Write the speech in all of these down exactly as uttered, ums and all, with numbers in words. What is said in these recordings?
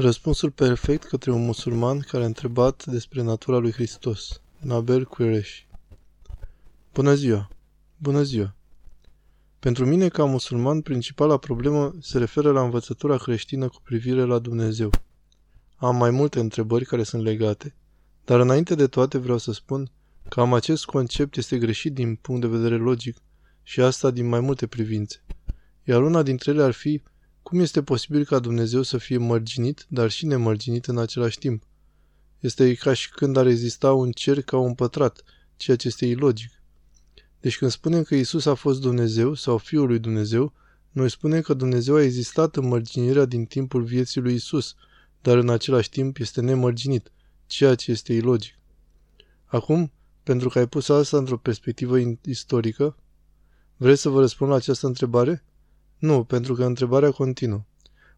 Răspunsul perfect către un musulman care a întrebat despre natura lui Hristos. Nabeel Qureshi. Bună ziua! Bună ziua! Pentru mine, ca musulman, principala problemă se referă la învățătura creștină cu privire la Dumnezeu. Am mai multe întrebări care sunt legate, dar înainte de toate vreau să spun că am acest concept este greșit din punct de vedere logic și asta din mai multe privințe. Iar una dintre ele ar fi: cum este posibil ca Dumnezeu să fie mărginit, dar și nemărginit în același timp? Este ca și când ar exista un cer ca un pătrat, ceea ce este ilogic. Deci când spunem că Iisus a fost Dumnezeu sau Fiul lui Dumnezeu, noi spunem că Dumnezeu a existat în mărginirea din timpul vieții lui Iisus, dar în același timp este nemărginit, ceea ce este ilogic. Acum, pentru că ai pus asta într-o perspectivă istorică, vreți să vă răspund la această întrebare? Nu, pentru că întrebarea continuă.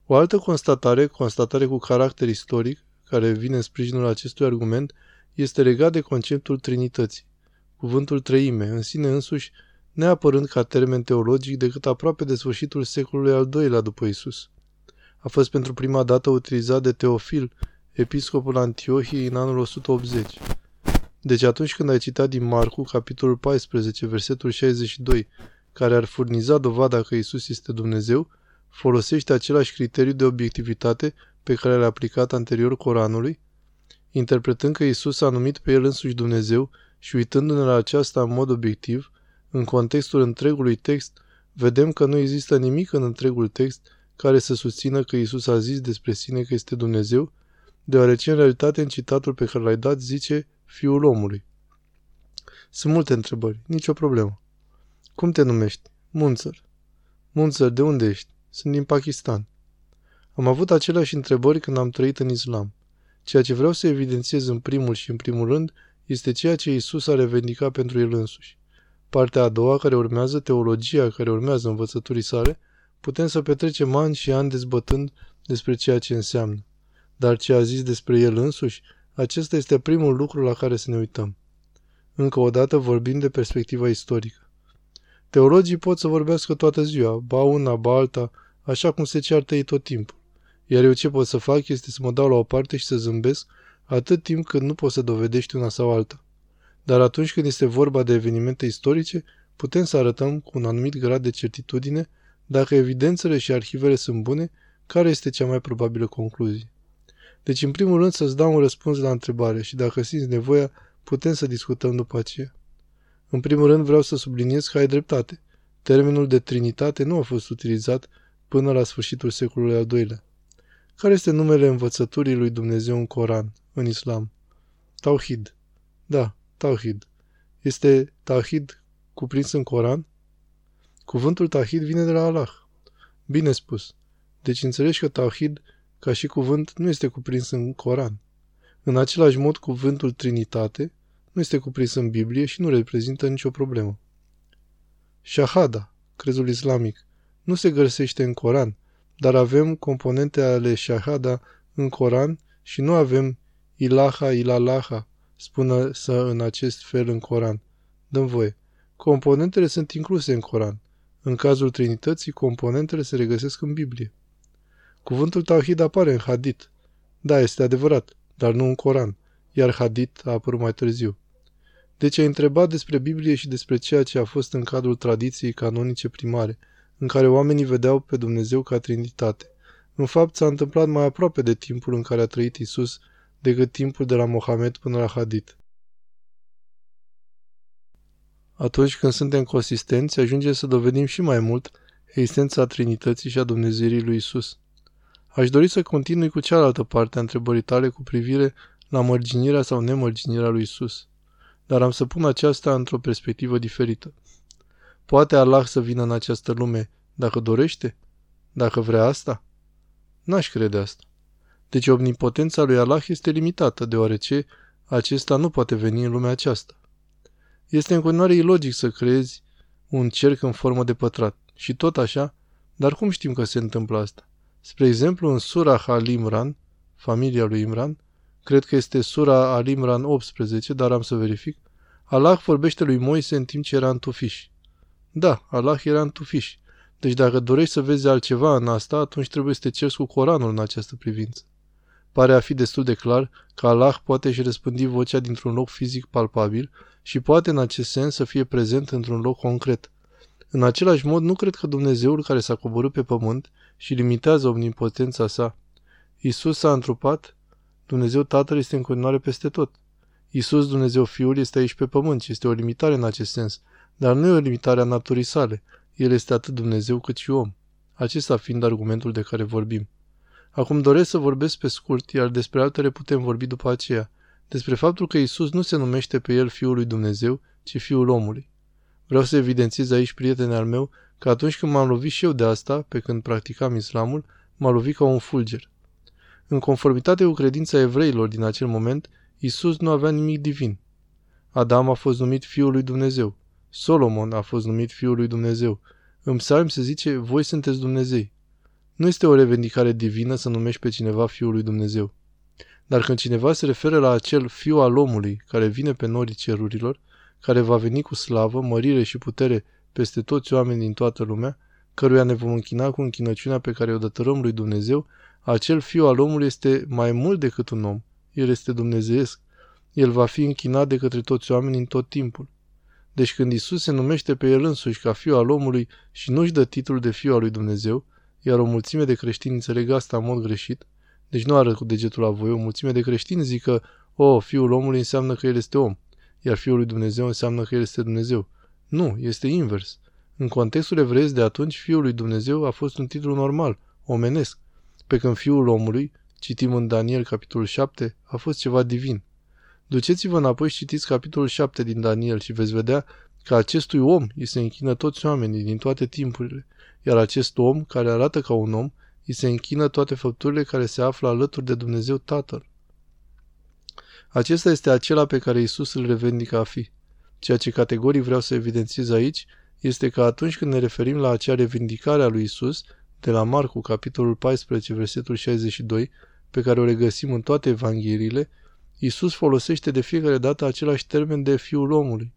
O altă constatare, constatare cu caracter istoric, care vine în sprijinul acestui argument, este legat de conceptul Trinității. Cuvântul treime, în sine însuși, neapărând ca termen teologic decât aproape de sfârșitul secolului al doilea după Isus. A fost pentru prima dată utilizat de Teofil, episcopul Antiohiei, în anul o sută optzeci. Deci atunci când ai citat din Marcu, capitolul paisprezece, versetul șaizeci și doi, care ar furniza dovada că Iisus este Dumnezeu, folosește același criteriu de obiectivitate pe care l-a aplicat anterior Coranului, interpretând că Iisus a numit pe El însuși Dumnezeu și uitându-ne la aceasta în mod obiectiv, în contextul întregului text, vedem că nu există nimic în întregul text care să susțină că Iisus a zis despre sine că este Dumnezeu, deoarece în realitate în citatul pe care l-ai dat zice Fiul omului. Sunt multe întrebări, nicio problemă. Cum te numești? Munțar. Munțar, de unde ești? Sunt din Pakistan. Am avut aceleași întrebări când am trăit în Islam. Ceea ce vreau să evidențiez în primul și în primul rând este ceea ce Iisus a revendicat pentru El însuși. Partea a doua, care urmează, teologia care urmează învățăturii sale, putem să petrecem ani și ani dezbătând despre ceea ce înseamnă. Dar ce a zis despre El însuși, acesta este primul lucru la care să ne uităm. Încă o dată vorbim de perspectiva istorică. Teologii pot să vorbească toată ziua, ba una, ba alta, așa cum se ceartă ei tot timpul. Iar eu ce pot să fac este să mă dau la o parte și să zâmbesc atât timp cât nu poți să dovedești una sau alta. Dar atunci când este vorba de evenimente istorice, putem să arătăm cu un anumit grad de certitudine, dacă evidențele și arhivele sunt bune, care este cea mai probabilă concluzie. Deci, în primul rând, să-ți dau un răspuns la întrebare și, dacă simți nevoia, putem să discutăm după aceea. În primul rând vreau să subliniez că ai dreptate. Termenul de Trinitate nu a fost utilizat până la sfârșitul secolului al doilea. Care este numele învățăturii lui Dumnezeu în Coran, în Islam? Tawhid. Da, Tawhid. Este Tawhid cuprins în Coran? Cuvântul Tawhid vine de la Allah. Bine spus. Deci înțelegi că Tawhid, ca și cuvânt, nu este cuprins în Coran. În același mod, cuvântul Trinitate nu este cuprins în Biblie și nu reprezintă nicio problemă. Shahada, crezul islamic, nu se găsește în Coran, dar avem componente ale Shahada în Coran și nu avem ilaha, ilalaha, spune să în acest fel în Coran. Dăm voie. Componentele sunt incluse în Coran. În cazul Trinității, componentele se regăsesc în Biblie. Cuvântul Tawhid apare în Hadith. Da, este adevărat, dar nu în Coran, iar Hadith a apărut mai târziu. Deci ai întrebat despre Biblie și despre ceea ce a fost în cadrul tradiției canonice primare, în care oamenii vedeau pe Dumnezeu ca Trinitate. În fapt, s-a întâmplat mai aproape de timpul în care a trăit Isus decât timpul de la Mohamed până la Hadith. Atunci când suntem consistenți, ajungem să dovedim și mai mult existența Trinității și a Dumnezeirii lui Isus. Aș dori să continui cu cealaltă parte a întrebării tale cu privire la mărginirea sau nemărginirea lui Isus, dar am să pun aceasta într-o perspectivă diferită. Poate Allah să vină în această lume dacă dorește? Dacă vrea asta? N-aș crede asta. Deci omnipotența lui Allah este limitată, deoarece acesta nu poate veni în lumea aceasta. Este în continuare ilogic să creezi un cerc în formă de pătrat și tot așa, dar cum știm că se întâmplă asta? Spre exemplu, în sura Al-Imran, familia lui Imran, cred că este sura Al-Imran optsprezece, dar am să verific, Allah vorbește lui Moise în timp ce era în tufiș. Da, Allah era în tufiș. Deci dacă dorești să vezi altceva în asta, atunci trebuie să te ceri cu Coranul în această privință. pare a fi destul de clar că Allah poate și răspândi vocea dintr-un loc fizic palpabil și poate în acest sens să fie prezent într-un loc concret. În același mod, nu cred că Dumnezeul care s-a coborât pe pământ și limitează omnipotența sa. Iisus s-a întrupat, Dumnezeu Tatăl este în continuare peste tot. Iisus, Dumnezeu Fiul, este aici pe pământ și este o limitare în acest sens, dar nu e o limitare a naturii sale. El este atât Dumnezeu cât și om, acesta fiind argumentul de care vorbim. Acum doresc să vorbesc pe scurt, iar despre altele putem vorbi după aceea, despre faptul că Iisus nu se numește pe el Fiul lui Dumnezeu, ci Fiul omului. Vreau să evidențiez aici, prietene al meu, că atunci când m-am lovit și eu de asta, pe când practicam islamul, m-a lovit ca un fulger. În conformitate cu credința evreilor din acel moment, Iisus nu avea nimic divin. Adam a fost numit Fiul lui Dumnezeu. Solomon a fost numit Fiul lui Dumnezeu. În Psalm se zice, voi sunteți Dumnezei. Nu este o revendicare divină să numești pe cineva Fiul lui Dumnezeu. Dar când cineva se referă la acel Fiu al omului care vine pe norii cerurilor, care va veni cu slavă, mărire și putere peste toți oamenii din toată lumea, căruia ne vom închina cu închinăciunea pe care o datorăm lui Dumnezeu, acel Fiu al omului este mai mult decât un om. El este dumnezeiesc. El va fi închinat de către toți oamenii în tot timpul. Deci când Iisus se numește pe el însuși ca Fiul al omului și nu-și dă titlul de Fiul al lui Dumnezeu, iar o mulțime de creștini înțeleg asta în mod greșit, deci nu arăt cu degetul la voi, o mulțime de creștini zic că, o, Fiul omului înseamnă că el este om, iar Fiul lui Dumnezeu înseamnă că el este Dumnezeu. Nu, este invers. În contextul evreiesc de atunci, Fiul lui Dumnezeu a fost un titlu normal, omenesc, pe când Fiul omului, citim în Daniel, capitolul șapte, a fost ceva divin. Duceți-vă înapoi și citiți capitolul șapte din Daniel și veți vedea că acestui om îi se închină toți oamenii din toate timpurile, iar acest om, care arată ca un om, îi se închină toate făpturile care se află alături de Dumnezeu Tatăl. Acesta este acela pe care Iisus îl revendică a fi. Ceea ce categoric vreau să evidențiez aici este că atunci când ne referim la acea revindicare a lui Iisus, de la Marcu, capitolul paisprezece, versetul șaizeci și doi, pe care o regăsim în toate evangheliile, Iisus folosește de fiecare dată același termen de Fiul omului.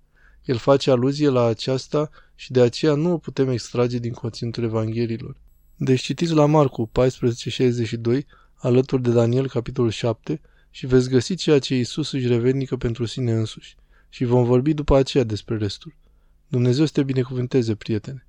El face aluzie la aceasta și de aceea nu o putem extrage din conținutul evangheliilor. Deci citiți la Marcu paisprezece șaizeci și doi, alături de Daniel, capitolul șapte, și veți găsi ceea ce Iisus își revendică pentru sine însuși. Și vom vorbi după aceea despre restul. Dumnezeu să te binecuvânteze, prietene!